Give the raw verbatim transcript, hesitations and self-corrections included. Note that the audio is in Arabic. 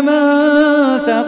من